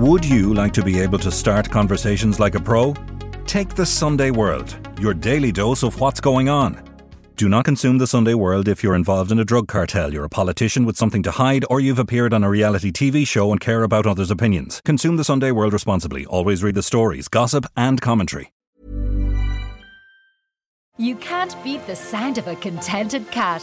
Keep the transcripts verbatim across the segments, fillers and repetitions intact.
Would you like to be able to start conversations like a pro? Take the Sunday World, your daily dose of what's going on. Do not consume the Sunday World if you're involved in a drug cartel, you're a politician with something to hide, or you've appeared on a reality T V show and care about others' opinions. Consume the Sunday World responsibly. Always read the stories, gossip and commentary. You can't beat the sound of a contented cat.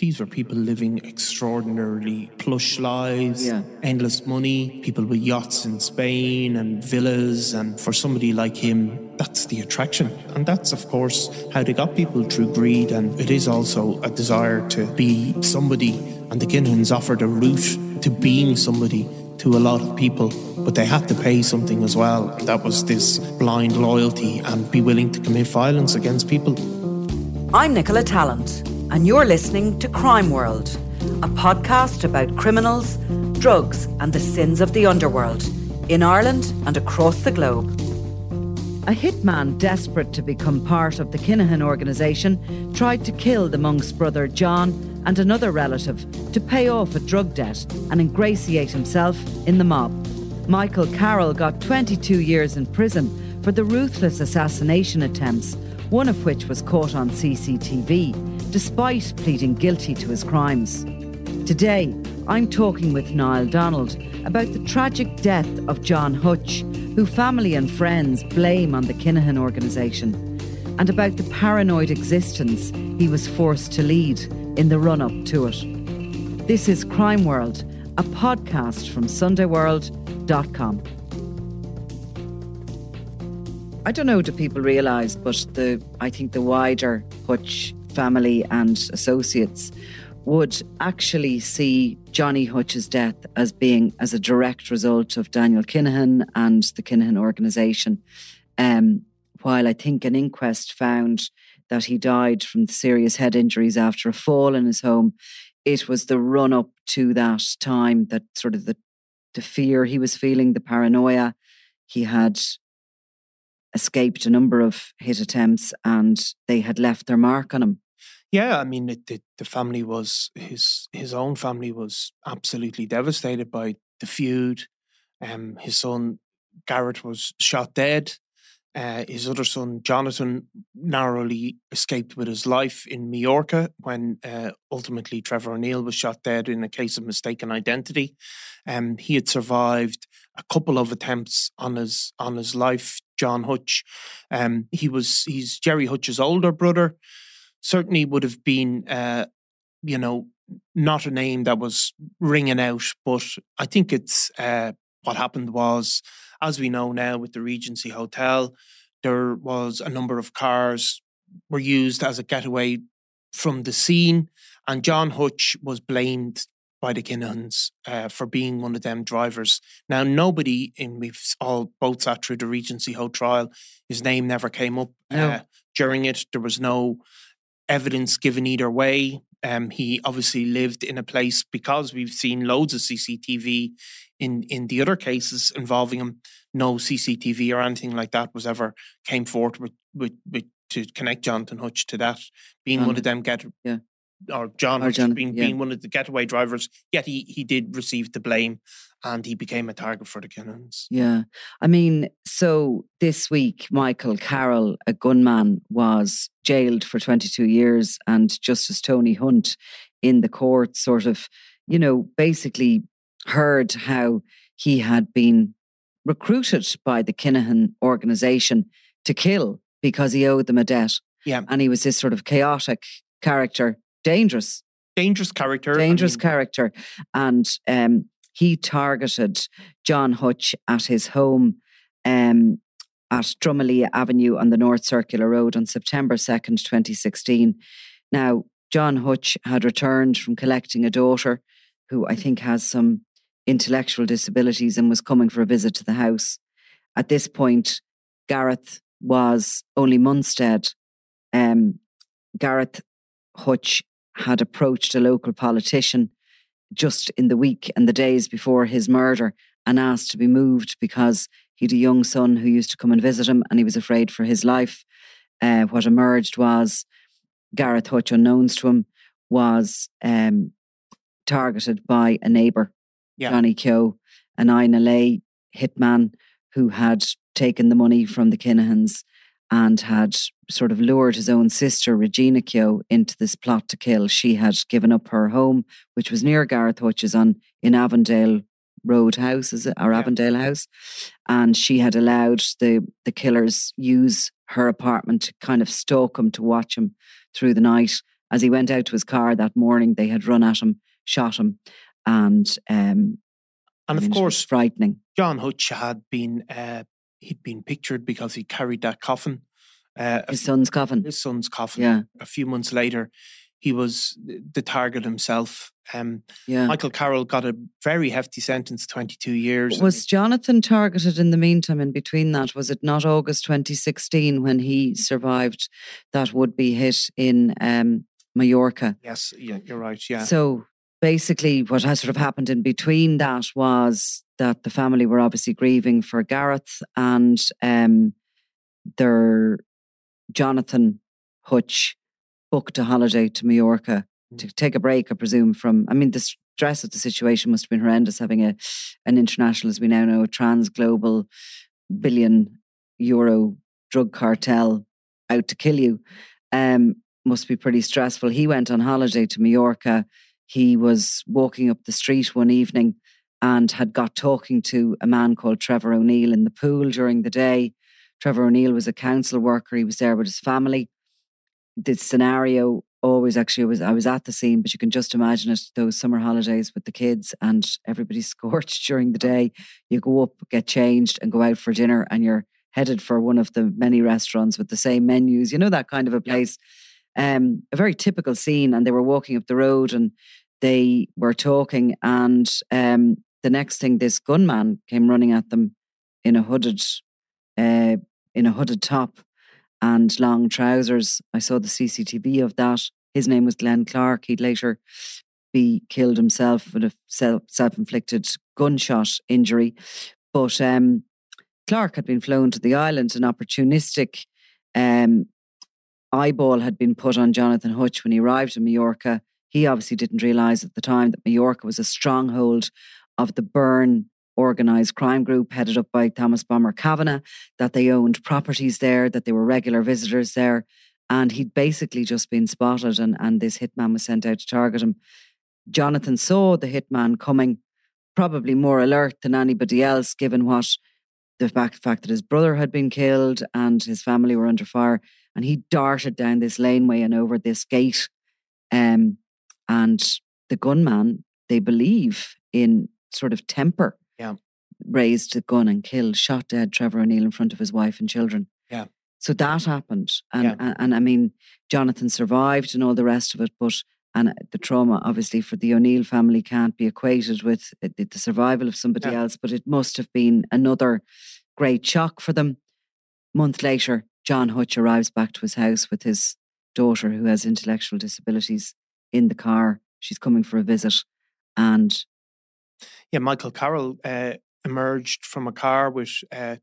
These were people living extraordinarily plush lives, yeah. endless money, people with yachts in Spain and villas. And for somebody like him, that's the attraction. And that's, of course, how they got people through greed. And it is also a desire to be somebody. And the Kinahans offered a route to being somebody to a lot of people, but they had to pay something as well. And that was this blind loyalty and be willing to commit violence against people. I'm Nicola Tallant, and you're listening to Crime World, a podcast about criminals, drugs and the sins of the underworld in Ireland and across the globe. A hitman desperate to become part of the Kinahan organisation tried to kill the monk's brother John and another relative to pay off a drug debt and ingratiate himself in the mob. Michael Carroll got twenty-two years in prison for the ruthless assassination attempts, one of which was caught on C C T V, despite pleading guilty to his crimes. Today, I'm talking with Niall Donald about the tragic death of John Hutch, who family and friends blame on the Kinahan organisation, and about the paranoid existence he was forced to lead in the run-up to it. This is Crime World, a podcast from Sunday World dot com. I don't know, do people realise, but the I think the wider Hutch family and associates would actually see Johnny Hutch's death as being as a direct result of Daniel Kinahan and the Kinahan organisation. Um, while I think an inquest found that he died from serious head injuries after a fall in his home, it was the run-up to that time that sort of the, the fear he was feeling, the paranoia. He had escaped a number of hit attempts and they had left their mark on him. Yeah, I mean, it, it, the family was, his his own family was absolutely devastated by the feud. Um, his son, Garrett, was shot dead. Uh, his other son, Jonathan, narrowly escaped with his life in Mallorca when uh, ultimately Trevor O'Neill was shot dead in a case of mistaken identity. Um, he had survived a couple of attempts on his on his life, John Hutch. Um, he was he's Jerry Hutch's older brother. Certainly would have been, uh, you know, not a name that was ringing out. But I think it's uh, what happened was, as we know now with the Regency Hotel, there was a number of cars were used as a getaway from the scene. And John Hutch was blamed by the Kinahans uh, for being one of them drivers. Now, nobody, in we've all both sat through the Regency Hotel trial, his name never came up no. uh, during it. There was no evidence given either way. Um, he obviously lived in a place, because we've seen loads of C C T V in, in the other cases involving him. No C C T V or anything like that was ever came forth with, with, with to connect Jonathan Hutch to that being um, one of them get yeah. or John or Hutch John, being, yeah. being one of the getaway drivers. Yet he he did receive the blame, and he became a target for the Kinahans. Yeah, I mean, so this week Michael Carroll, a gunman, was jailed for twenty-two years, and Justice Tony Hunt in the court sort of, you know, basically heard how he had been recruited by the Kinahan organisation to kill because he owed them a debt. Yeah. And he was this sort of chaotic character, dangerous. Dangerous character. Dangerous I mean. character. And um, he targeted John Hutch at his home um, at Drummeley Avenue on the North Circular Road on September second, twenty sixteen. Now, John Hutch had returned from collecting a daughter who I think has some intellectual disabilities and was coming for a visit to the house. At this point, Gareth was only Munstead. Um, Gareth Hutch had approached a local politician just in the week and the days before his murder and asked to be moved because he had a young son who used to come and visit him and he was afraid for his life. Uh, what emerged was Gareth Hutch, unknowns to him, was um, targeted by a neighbour, yeah. Johnny Keogh, an I N L A hitman who had taken the money from the Kinahans and had sort of lured his own sister, Regina Keogh, into this plot to kill. She had given up her home, which was near Gareth Hutch's on in Avondale Road House, is it? Or yeah. Avondale House. And she had allowed the, the killers use her apartment to kind of stalk him, to watch him through the night. As he went out to his car that morning, they had run at him, shot him. And, um, and I mean, of course, frightening. John Hutch had been... Uh, He'd been pictured because he carried that coffin. Uh, his son's coffin. His son's coffin. Yeah. A few months later, he was the target himself. Um, yeah. Michael Carroll got a very hefty sentence, twenty-two years. Was Jonathan targeted in the meantime, in between that? Was it not August twenty sixteen when he survived that would-be hit in um, Mallorca? Yes, yeah, you're right, yeah. So basically what has sort of happened in between that was that the family were obviously grieving for Gareth and um, their Jonathan Hutch booked a holiday to Mallorca to take a break, I presume, from... I mean, the stress of the situation must have been horrendous, having a an international, as we now know, a trans-global billion euro drug cartel out to kill you. Um, must be pretty stressful. He went on holiday to Mallorca. He was walking up the street one evening and had got talking to a man called Trevor O'Neill in the pool during the day. Trevor O'Neill was a council worker. He was there with his family. The scenario always actually was, I was at the scene, but you can just imagine it, those summer holidays with the kids and everybody's scorched during the day. You go up, get changed and go out for dinner and you're headed for one of the many restaurants with the same menus. You know, that kind of a place. Yep. Um, a very typical scene. And they were walking up the road and they were talking and... Um, the next thing, this gunman came running at them in a hooded, uh, in a hooded top and long trousers. I saw the C C T V of that. His name was Glenn Clark. He'd later be killed himself with a self, self-inflicted gunshot injury. But um, Clark had been flown to the island. An opportunistic um, eyeball had been put on Jonathan Hutch when he arrived in Mallorca. He obviously didn't realise at the time that Mallorca was a stronghold of the Byrne organised crime group headed up by Thomas Bomber Kavanagh, that they owned properties there, that they were regular visitors there. And he'd basically just been spotted and, and this hitman was sent out to target him. Jonathan saw the hitman coming, probably more alert than anybody else, given what the fact, fact that his brother had been killed and his family were under fire. And he darted down this laneway and over this gate. Um, and the gunman, they believe in... sort of temper, yeah, raised the gun and killed, shot dead Trevor O'Neill in front of his wife and children. Yeah. So that happened. And, yeah. and, and I mean, Jonathan survived and all the rest of it, but and the trauma obviously for the O'Neill family can't be equated with the survival of somebody yeah. else, but it must have been another great shock for them. A month later, John Hutch arrives back to his house with his daughter who has intellectual disabilities in the car. She's coming for a visit and Yeah, Michael Carroll uh, emerged from a car with uh,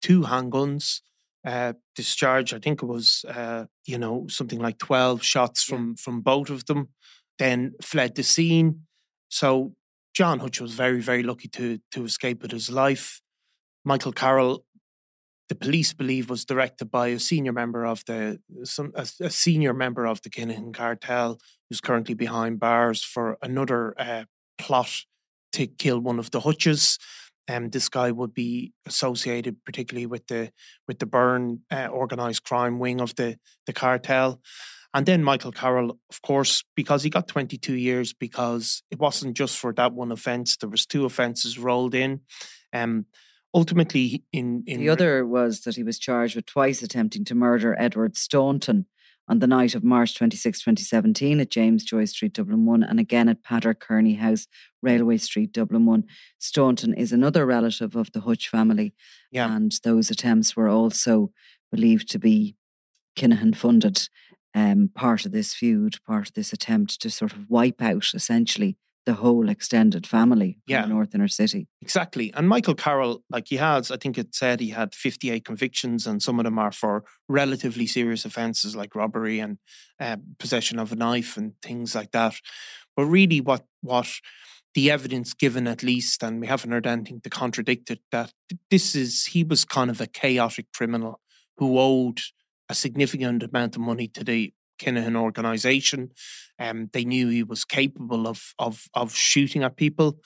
two handguns, uh, discharged, I think it was, uh, you know, something like twelve shots from, from both of them, then fled the scene. So John Hutch was very, very lucky to, to escape with his life. Michael Carroll, the police believe, was directed by a senior member of the some a, a senior member of the Kinahan cartel who's currently behind bars for another uh, plot to kill one of the Hutches. Um, this guy would be associated particularly with the with the Byrne uh, organised crime wing of the, the cartel. And then Michael Carroll, of course, because he got twenty-two years, because it wasn't just for that one offence. There was two offences rolled in. Um, ultimately, in, in... The other was that he was charged with twice attempting to murder Edward Staunton on the night of March twenty-sixth, twenty seventeen at James Joyce Street, Dublin one, and again at Padraig Kearney House, Railway Street, Dublin one. Staunton is another relative of the Hutch family, yeah. and those attempts were also believed to be Kinahan-funded, um, part of this feud, part of this attempt to sort of wipe out, essentially, the whole extended family yeah. in the North Inner City. Exactly. And Michael Carroll, like he has, I think it said he had fifty-eight convictions, and some of them are for relatively serious offences like robbery and uh, possession of a knife and things like that. But really what, what the evidence given, at least, and we haven't heard anything to contradict it, that this is, he was kind of a chaotic criminal who owed a significant amount of money to the Kinahan organisation. Um, they knew he was capable of of of shooting at people.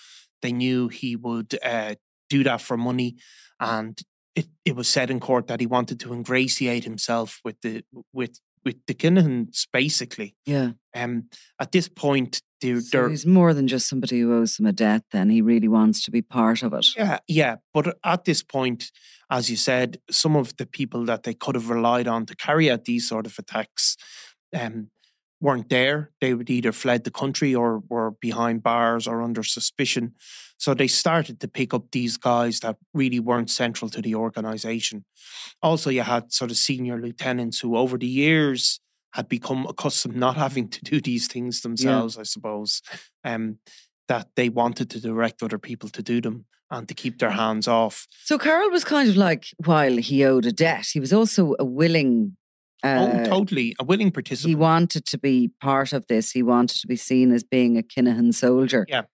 They knew he would uh, do that for money, and it, it was said in court that he wanted to ingratiate himself with the with with the Kinahans, basically. Yeah. Um. At this point, the, so he's more than just somebody who owes them a debt. Then he really wants to be part of it. Yeah. Yeah. But at this point, as you said, some of the people that they could have relied on to carry out these sort of attacks Um, weren't there. They would either fled the country or were behind bars or under suspicion. So they started to pick up these guys that really weren't central to the organisation. Also, you had sort of senior lieutenants who over the years had become accustomed not having to do these things themselves, yeah. I suppose, um, that they wanted to direct other people to do them and to keep their hands off. So Carroll was kind of like, while he owed a debt, he was also a willing Uh, oh, totally. A willing participant. He wanted to be part of this. He wanted to be seen as being a Kinahan soldier. Yeah.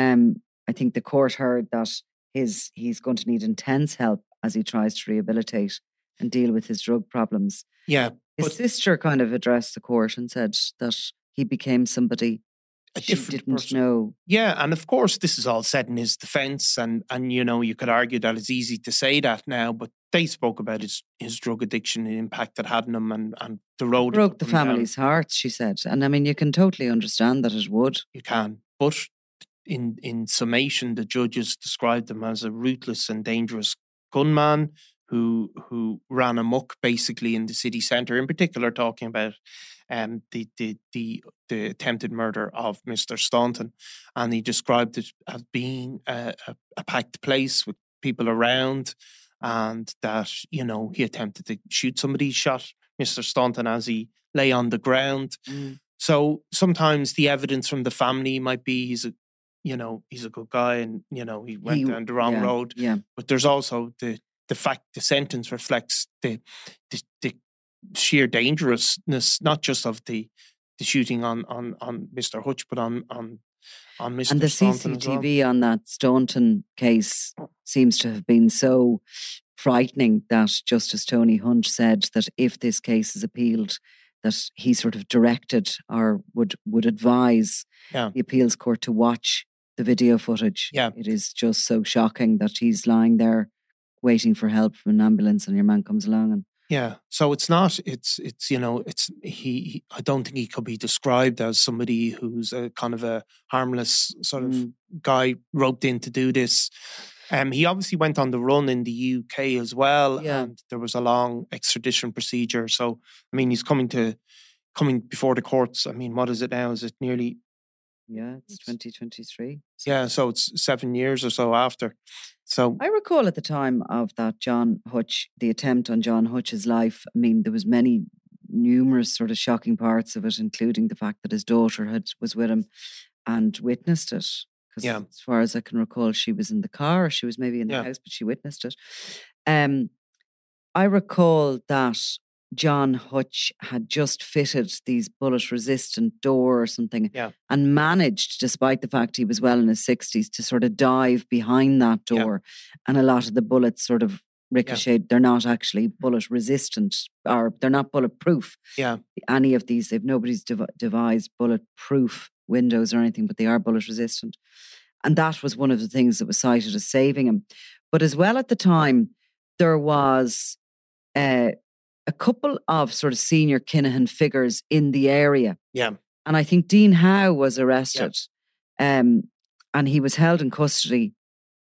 Um, I think the court heard that his he's going to need intense help as he tries to rehabilitate and deal with his drug problems. Yeah. His but, sister kind of addressed the court and said that he became somebody a she didn't person. know. Yeah, and of course this is all said in his defence, and, and you know, you could argue that it's easy to say that now, but they spoke about his, his drug addiction and impact that had on him, and, and the road. It broke the family's hearts, she said. And I mean, you can totally understand that it would. You can. But in, in summation, the judges described him as a ruthless and dangerous gunman who who ran amok, basically, in the city centre, in particular talking about um, the, the, the, the attempted murder of Mister Staunton. And he described it as being a, a, a packed place with people around, and that, you know, he attempted to shoot somebody, shot Mister Staunton as he lay on the ground. Mm. So sometimes the evidence from the family might be he's a, you know, he's a good guy and, you know, he went he, down the wrong yeah, road. Yeah. But there's also the the fact the sentence reflects the the, the sheer dangerousness, not just of the, the shooting on, on, on Mister Hutch, but on, on on Mister And the Staunton C C T V well. on that Staunton case seems to have been so frightening that Justice Tony Hunt said that if this case is appealed, that he sort of directed or would, would advise yeah. the appeals court to watch the video footage. Yeah. It is just so shocking that he's lying there waiting for help from an ambulance and your man comes along and Yeah, so it's not, it's, it's you know, it's, he, he, I don't think he could be described as somebody who's a kind of a harmless sort of mm. guy roped in to do this. Um, he obviously went on the run in the U K as well, yeah. and there was a long extradition procedure. So, I mean, he's coming to, coming before the courts. I mean, what is it now? Is it nearly? Yeah, it's twenty twenty-three. So. Yeah, so it's seven years or so after. So I recall at the time of that John Hutch, the attempt on John Hutch's life, I mean, there was many, numerous sort of shocking parts of it, including the fact that his daughter had was with him and witnessed it. Because yeah. as far as I can recall, she was in the car, she was maybe in the yeah. house, but she witnessed it. Um, I recall that John Hutch had just fitted these bullet-resistant door or something yeah. and managed, despite the fact he was well in his sixties, to sort of dive behind that door. Yeah. And a lot of the bullets sort of ricocheted. Yeah. They're not actually bullet-resistant or they're not bulletproof. Yeah. Any of these, they've nobody's dev- devised bulletproof windows or anything, but they are bullet-resistant. And that was one of the things that was cited as saving him. But as well at the time, there was uh, a couple of sort of senior Kinahan figures in the area. Yeah. And I think Dean Howe was arrested. Yeah. Um, and he was held in custody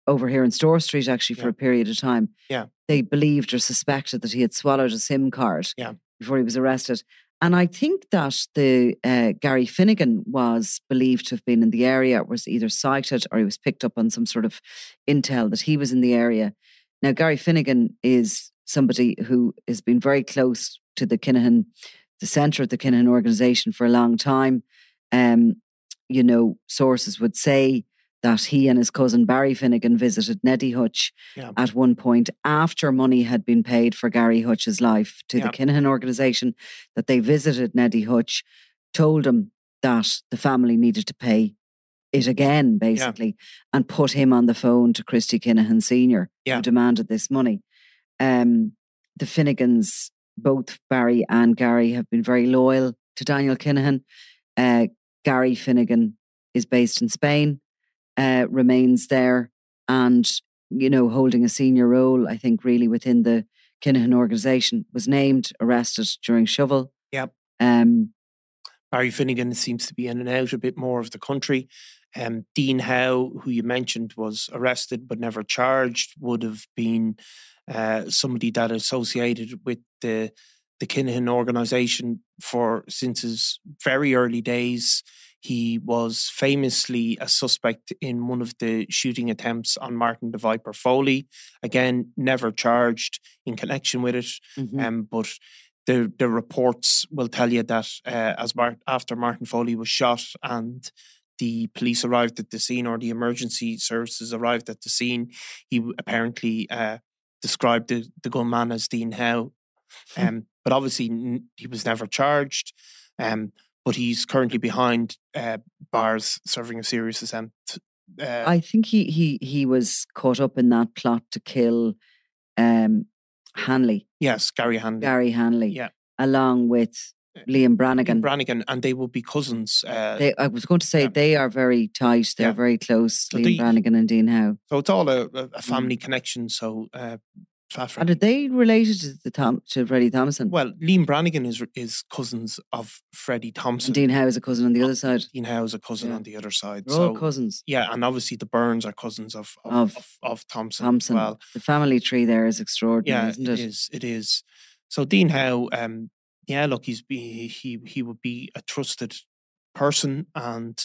over here in Store Street, actually, for yeah. a period of time. Yeah. They believed or suspected that he had swallowed a SIM card yeah. before he was arrested. And I think that the uh, Gary Finnegan was believed to have been in the area, was either sighted or he was picked up on some sort of intel that he was in the area. Now, Gary Finnegan is somebody who has been very close to the Kinahan, the centre of the Kinahan organisation for a long time. Um, you know, sources would say that he and his cousin Barry Finnegan visited Neddy Hutch yeah. at one point after money had been paid for Gary Hutch's life to yeah. the Kinahan organisation, that they visited Neddy Hutch, told him that the family needed to pay it again, basically, yeah. and put him on the phone to Christy Kinahan Senior, yeah. who demanded this money. Um, the Finnegans, both Barry and Gary, have been very loyal to Daniel Kinahan. Uh, Gary Finnegan is based in Spain. Uh, remains there and, you know, holding a senior role, I think, really within the Kinahan organisation, was named, arrested during Shovel. Yep. Um, Barry Finnegan seems to be in and out a bit more of the country. Um, Dean Howe, who you mentioned, was arrested but never charged, would have been uh, somebody that associated with the, the Kinahan organisation for since his very early days. He was famously a suspect in one of the shooting attempts on Martin the Viper Foley. Again, never charged in connection with it. Mm-hmm. Um, but the the reports will tell you that uh, as Mar- after Martin Foley was shot and the police arrived at the scene, or the emergency services arrived at the scene, he apparently uh, described the, the gunman as Dean Howe. Um, but obviously n- he was never charged. Um But he's currently behind uh, bars serving a serious assent. Uh, I think he, he he was caught up in that plot to kill um, Hanley. Yes, Gary Hanley. Gary Hanley. Yeah. Along with Liam Brannigan. Liam Brannigan, and they will be cousins. Uh, they, I was going to say yeah. they are very tight. They're yeah. very close, so Liam they, Brannigan and Dean Howe. So it's all a, a family mm. connection. So. Uh, And are they related to the Tom, to Freddie Thompson? Well, Liam Brannigan is is cousins of Freddie Thompson. And Dean Howe is a cousin on the other side. Dean Howe is a cousin yeah. on the other side. They're so, all cousins. Yeah, and obviously the Burns are cousins of of, of, of, of Thompson, Thompson as well. The family tree there is extraordinary, yeah, isn't it? It is, it is. So Dean Howe, um, yeah, look, he's be, he, he would be a trusted person and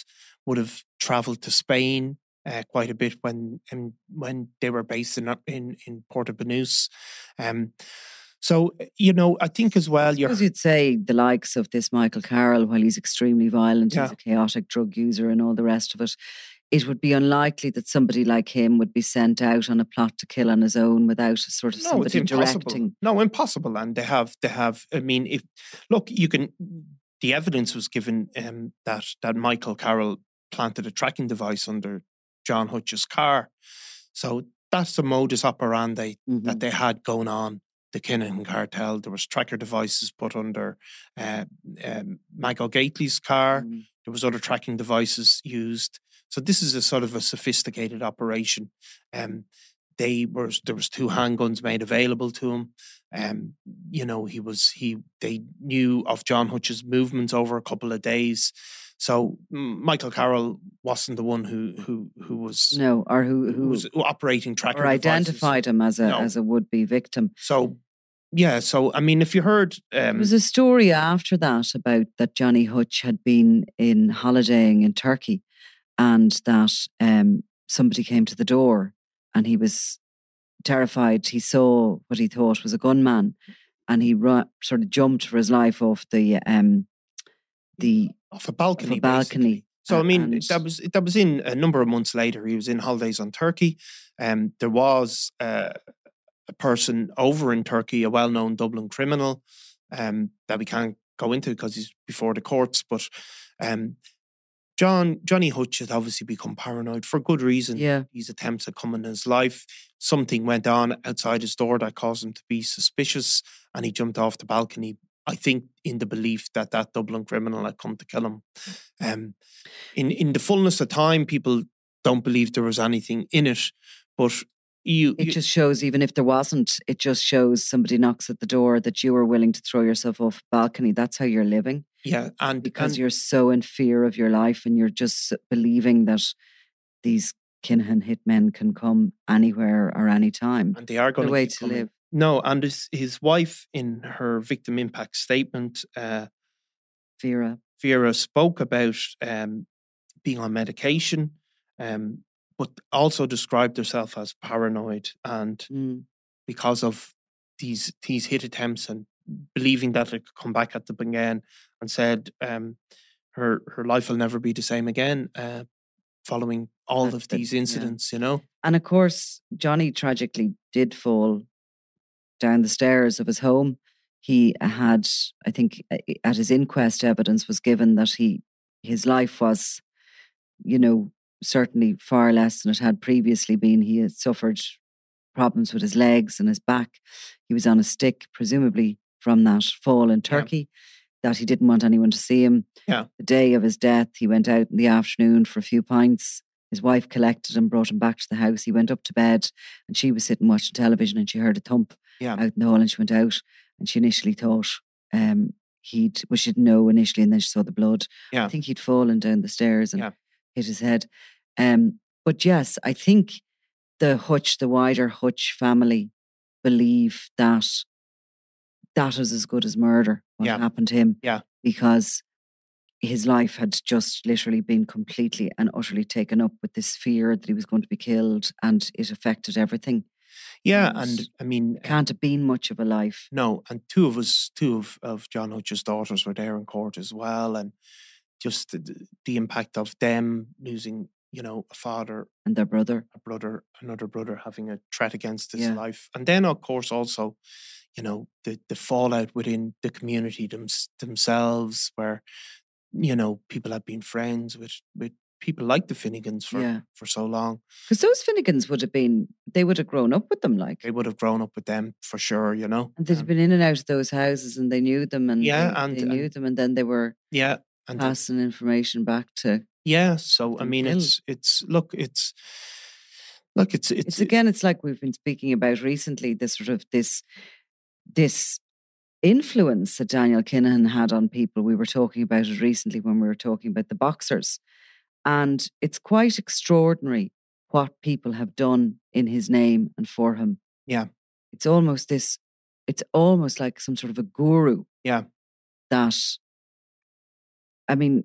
would have travelled to Spain Uh, quite a bit when um, when they were based in in, in Portobenus. Um, so, you know, I think as well... Because you'd say the likes of this Michael Carroll, while he's extremely violent, yeah. he's a chaotic drug user and all the rest of it, it would be unlikely that somebody like him would be sent out on a plot to kill on his own without sort of no, somebody it's directing. No, impossible. And they have, they have, I mean, if look, you can... The evidence was given um, that that Michael Carroll planted a tracking device under John Hutch's car. So that's the modus operandi mm-hmm. that they had going on, the Kinahan cartel. There was tracker devices put under uh, um, Mag O'Gately's car. Mm-hmm. There was other tracking devices used. So this is a sort of a sophisticated operation. Um, they were there was two handguns made available to him. Um, you know, he was he they knew of John Hutch's movements over a couple of days. So Michael Carroll wasn't the one who who, who was no, or who, who was operating tracking or identified devices. Him as a no. as a would be victim. So yeah, so I mean, if you heard, um, there was a story after that about that Johnny Hutch had been in holidaying in Turkey, and that um, somebody came to the door, and he was terrified. He saw what he thought was a gunman, and he ra- sort of jumped for his life off the um, the. Off a balcony. Off a balcony. Basically. So, I mean, and that was that was in a number of months later. He was in holidays on Turkey. Um, there was uh, a person over in Turkey, a well-known Dublin criminal um, that we can't go into because he's before the courts. But um, John Johnny Hutch had obviously become paranoid for good reason. Yeah. These attempts had come in his life. Something went on outside his door that caused him to be suspicious, and he jumped off the balcony, I think, in the belief that that Dublin criminal had come to kill him. Um, in in the fullness of time, people don't believe there was anything in it. But you... It you, just shows, even if there wasn't, it just shows somebody knocks at the door that you were willing to throw yourself off a balcony. That's how you're living. Yeah. and Because and, you're so in fear of your life and you're just believing that these Kinahan hitmen can come anywhere or anytime. And they are going the way to live. No, and his, his wife, in her victim impact statement, uh, Vera. Vera spoke about um, being on medication, um, but also described herself as paranoid, and mm. because of these these hit attempts and believing that it could come back at them again, and said um, her her life will never be the same again uh, following all That's of these the, incidents, yeah. you know. And of course, Johnny tragically did fall down the stairs of his home. He had, I think, at his inquest, evidence was given that he, his life was, you know, certainly far less than it had previously been. He had suffered problems with his legs and his back. He was on a stick, presumably from that fall in Turkey, yeah. that he didn't want anyone to see him. Yeah. The day of his death, he went out in the afternoon for a few pints. His wife collected and brought him back to the house. He went up to bed and she was sitting watching television, and she heard a thump yeah. out in the hall, and she went out. And she initially thought um, he'd, well, she didn't know initially, and then she saw the blood. Yeah. I think he'd fallen down the stairs and yeah. hit his head. Um, but yes, I think the Hutch, the wider Hutch family, believe that that was as good as murder, what yeah. happened to him. Yeah. Because his life had just literally been completely and utterly taken up with this fear that he was going to be killed, and it affected everything. Yeah, and, and I mean... Can't have been much of a life. No, and two of us, two of, of John Hutch's daughters were there in court as well, and just the, the impact of them losing, you know, a father... And their brother. A brother, another brother having a threat against his yeah. life. And then, of course, also, you know, the, the fallout within the community them, themselves, where, you know, people had been friends with... with people like the Finnegans for, yeah. for so long. Because those Finnegans would have been, they would have grown up with them, like. They would have grown up with them for sure, you know. And they'd um, been in and out of those houses, and they knew them, and yeah, they, and, they knew and, them, and then they were yeah, and passing the, information back to. Yeah, so I mean, killed. it's it's look, it's look, it's, it's it's again, it's like we've been speaking about recently, this sort of this this. influence that Daniel Kinahan had on people. We were talking about it recently when we were talking about the boxers. And it's quite extraordinary what people have done in his name and for him. Yeah. It's almost this, it's almost like some sort of a guru. Yeah. That, I mean.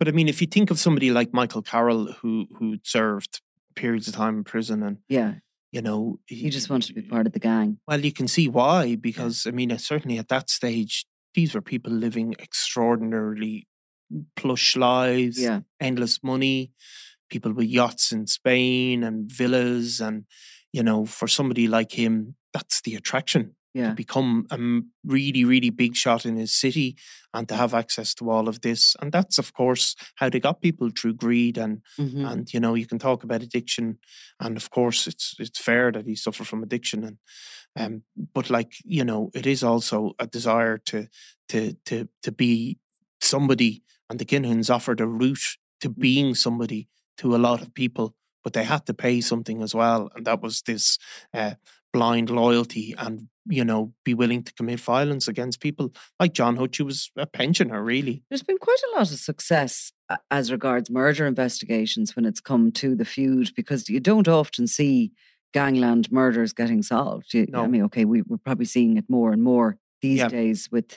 But I mean, if you think of somebody like Michael Carroll, who who served periods of time in prison and. Yeah. You know. He, he just wanted to be part of the gang. Well, you can see why, because yeah. I mean, certainly at that stage, these were people living extraordinarily plush lives, yeah. endless money, people with yachts in Spain and villas, and you know, for somebody like him, that's the attraction. Yeah. To become a really, really big shot in his city and to have access to all of this, and that's of course how they got people, through greed and mm-hmm. and you know, you can talk about addiction, and of course it's it's fair that he suffered from addiction, and um, but like you know, it is also a desire to to to to be somebody. And the Kinahans offered a route to being somebody to a lot of people, but they had to pay something as well. And that was this uh, blind loyalty and, you know, be willing to commit violence against people. Like John Hutch, who was a pensioner, really. There's been quite a lot of success as regards murder investigations when it's come to the feud, because you don't often see gangland murders getting solved. You, no. I mean, okay, we, we're probably seeing it more and more these yeah. days, with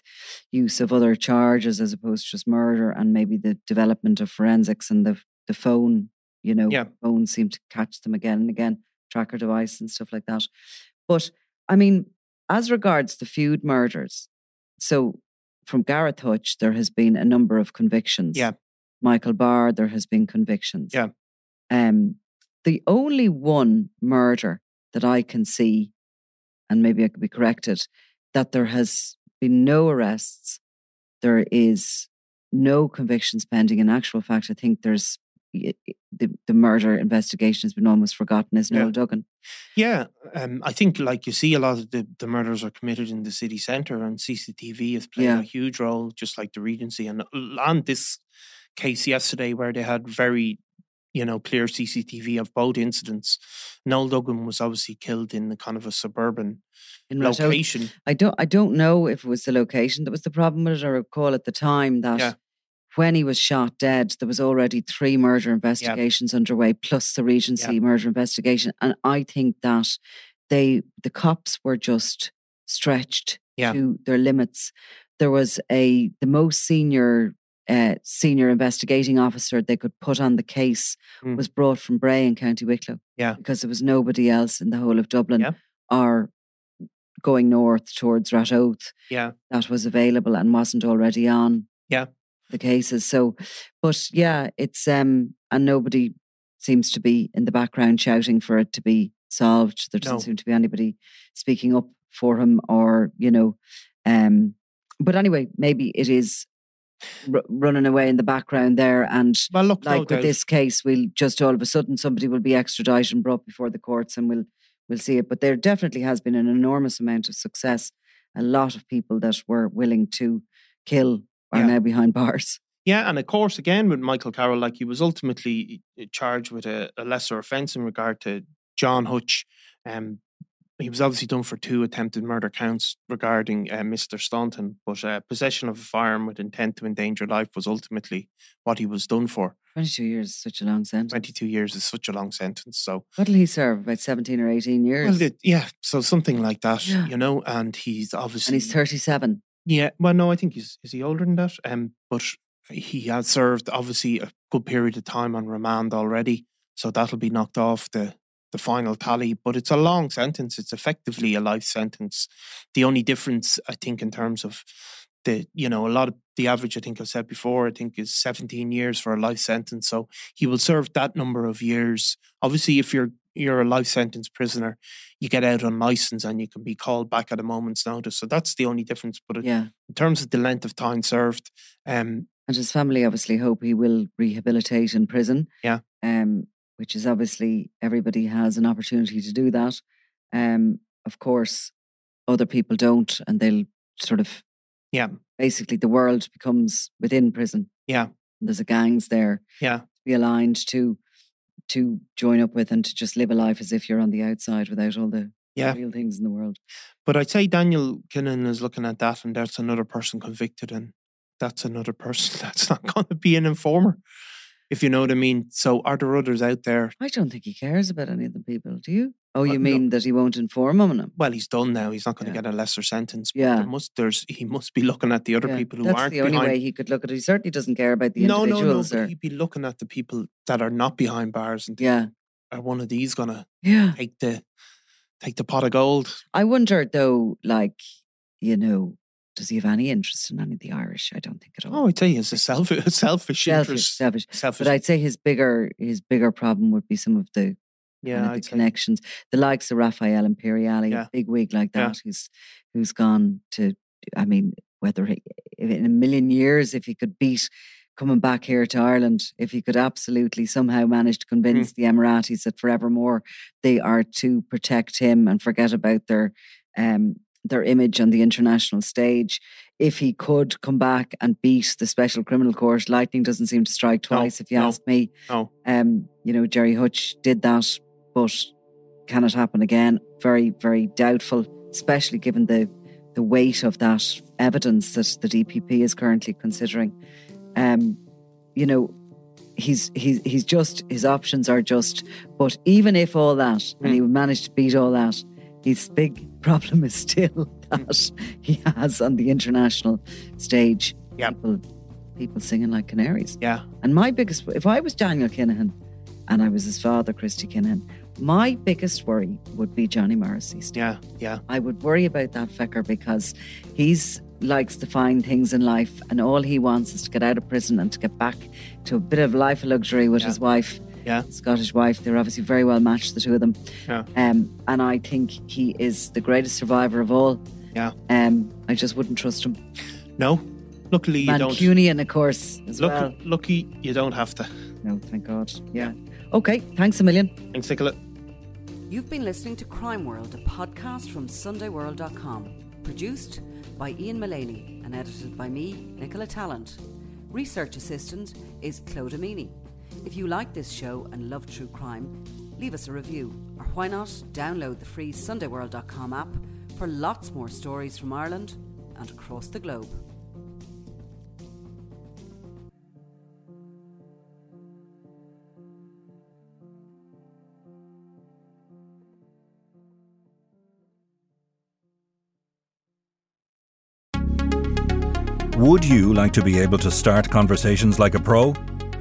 use of other charges as opposed to just murder, and maybe the development of forensics and the the phone, you know, yeah. phones seem to catch them again and again, tracker device and stuff like that. But I mean, as regards the feud murders, so from Garrett Hutch, there has been a number of convictions. Yeah, Michael Barr, there has been convictions. Yeah, um, the only one murder that I can see, and maybe I could be corrected, that there has been no arrests, there is no convictions pending. In actual fact, I think there's the, the murder investigation has been almost forgotten, is Noel yeah. Duggan. Yeah, um, I think like you see a lot of the, the murders are committed in the city centre, and C C T V is playing yeah. a huge role, just like the Regency. And, and this case yesterday where they had very you know, clear C C T V of both incidents. Noel Duggan was obviously killed in the kind of a suburban in location. Rousseau. I don't I don't know if it was the location that was the problem with it. I recall at the time that yeah. when he was shot dead, there was already three murder investigations yeah. underway, plus the Regency yeah. murder investigation. And I think that they the cops were just stretched yeah. to their limits. There was a the most senior Uh, senior investigating officer they could put on the case mm. was brought from Bray in County Wicklow yeah. because there was nobody else in the whole of Dublin yeah. or going north towards Ratoath yeah. that was available and wasn't already on yeah. the cases. So, but yeah, it's um, and nobody seems to be in the background shouting for it to be solved. There doesn't no. seem to be anybody speaking up for him or, you know, um, but anyway, maybe it is R- running away in the background there, and well, look, like no with this case, we'll just all of a sudden somebody will be extradited and brought before the courts, and we'll we'll see it. But there definitely has been an enormous amount of success. A lot of people that were willing to kill are yeah. now behind bars. Yeah, and of course, again with Michael Carroll, like he was ultimately charged with a, a lesser offence in regard to John Hutch. Um, he was obviously done for two attempted murder counts regarding uh, Mister Staunton, but uh, possession of a firearm with intent to endanger life was ultimately what he was done for. twenty-two years is such a long sentence. twenty-two years is such a long sentence. So what'll he serve? About seventeen or eighteen years? Well, it, yeah, so something like that, yeah. you know, and he's obviously... And he's thirty-seven. Yeah, well, no, I think he's... Is he older than that? Um, but he has served, obviously, a good period of time on remand already, so that'll be knocked off the... the final tally, but it's a long sentence. It's effectively a life sentence. The only difference, I think, in terms of the, you know, a lot of the average, I think I said before, I think is seventeen years for a life sentence. So he will serve that number of years. Obviously, if you're you're a life sentence prisoner, you get out on license and you can be called back at a moment's notice. So that's the only difference. But yeah. in terms of the length of time served, um, and his family obviously hope he will rehabilitate in prison. Yeah. Um. Which is obviously everybody has an opportunity to do that. Um, of course, other people don't, and they'll sort of, yeah. Basically, the world becomes within prison. Yeah, and there's a gangs there. Yeah, to be aligned to, to join up with, and to just live a life as if you're on the outside without all the yeah. real things in the world. But I'd say Daniel Kinahan is looking at that, and that's another person convicted, and that's another person that's not going to be an informer. If you know what I mean. So are there others out there? I don't think he cares about any of the people, do you? Oh, you well, mean no. that he won't inform on them? Well, he's done now. He's not going yeah. to get a lesser sentence. But yeah. There must, there's, he must be looking at the other yeah. people who That's aren't behind. That's the only behind. Way he could look at it. He certainly doesn't care about the no, individuals. No, no, no. He'd be looking at the people that are not behind bars and yeah. are one of these going to yeah. take the take the pot of gold? I wonder though, like, you know, does he have any interest in any of the Irish? I don't think at all. Oh, I'd say he's a selfish, selfish interest. Selfish, selfish. selfish. But I'd say his bigger, his bigger problem would be some of the, yeah, kind of the connections. Say. The likes of Raphael Imperiali, yeah. a big wig like that, yeah. who's who's gone to, I mean, whether he, in a million years, if he could beat coming back here to Ireland, if he could absolutely somehow manage to convince mm. the Emiratis that forevermore they are to protect him and forget about their... um. their image on the international stage. If he could come back and beat the Special Criminal Court, lightning doesn't seem to strike twice, no, if you no, ask me. No. Um, you know, Jerry Hutch did that, but can it happen again? Very, very doubtful, especially given the, the weight of that evidence that the D P P is currently considering. Um, you know, he's he's he's just, his options are just, but even if all that, mm. and he managed to beat all that, his big problem is still that he has on the international stage yep. people, people singing like canaries. Yeah. And my biggest, if I was Daniel Kinahan and I was his father, Christy Kinahan, my biggest worry would be Johnny Morrissey's. Yeah, yeah. I would worry about that fecker because he's likes to find things in life and all he wants is to get out of prison and to get back to a bit of life of luxury with yeah. his wife. Yeah, Scottish wife. They're obviously very well matched, the two of them. Yeah. Um, and I think he is the greatest survivor of all. Yeah. Um, I just wouldn't trust him. No. Luckily, you don't. Mancunian, of course, as Luck- well. Lucky you don't have to. No, thank God. Yeah. Okay, thanks a million. Thanks, Nicola. You've been listening to Crime World, a podcast from Sunday World dot com. Produced by Ian Mullaney and edited by me, Nicola Tallant. Research assistant is Claude Amini. If you like this show and love true crime, leave us a review, or why not download the free Sunday World dot com app for lots more stories from Ireland and across the globe. Would you like to be able to start conversations like a pro?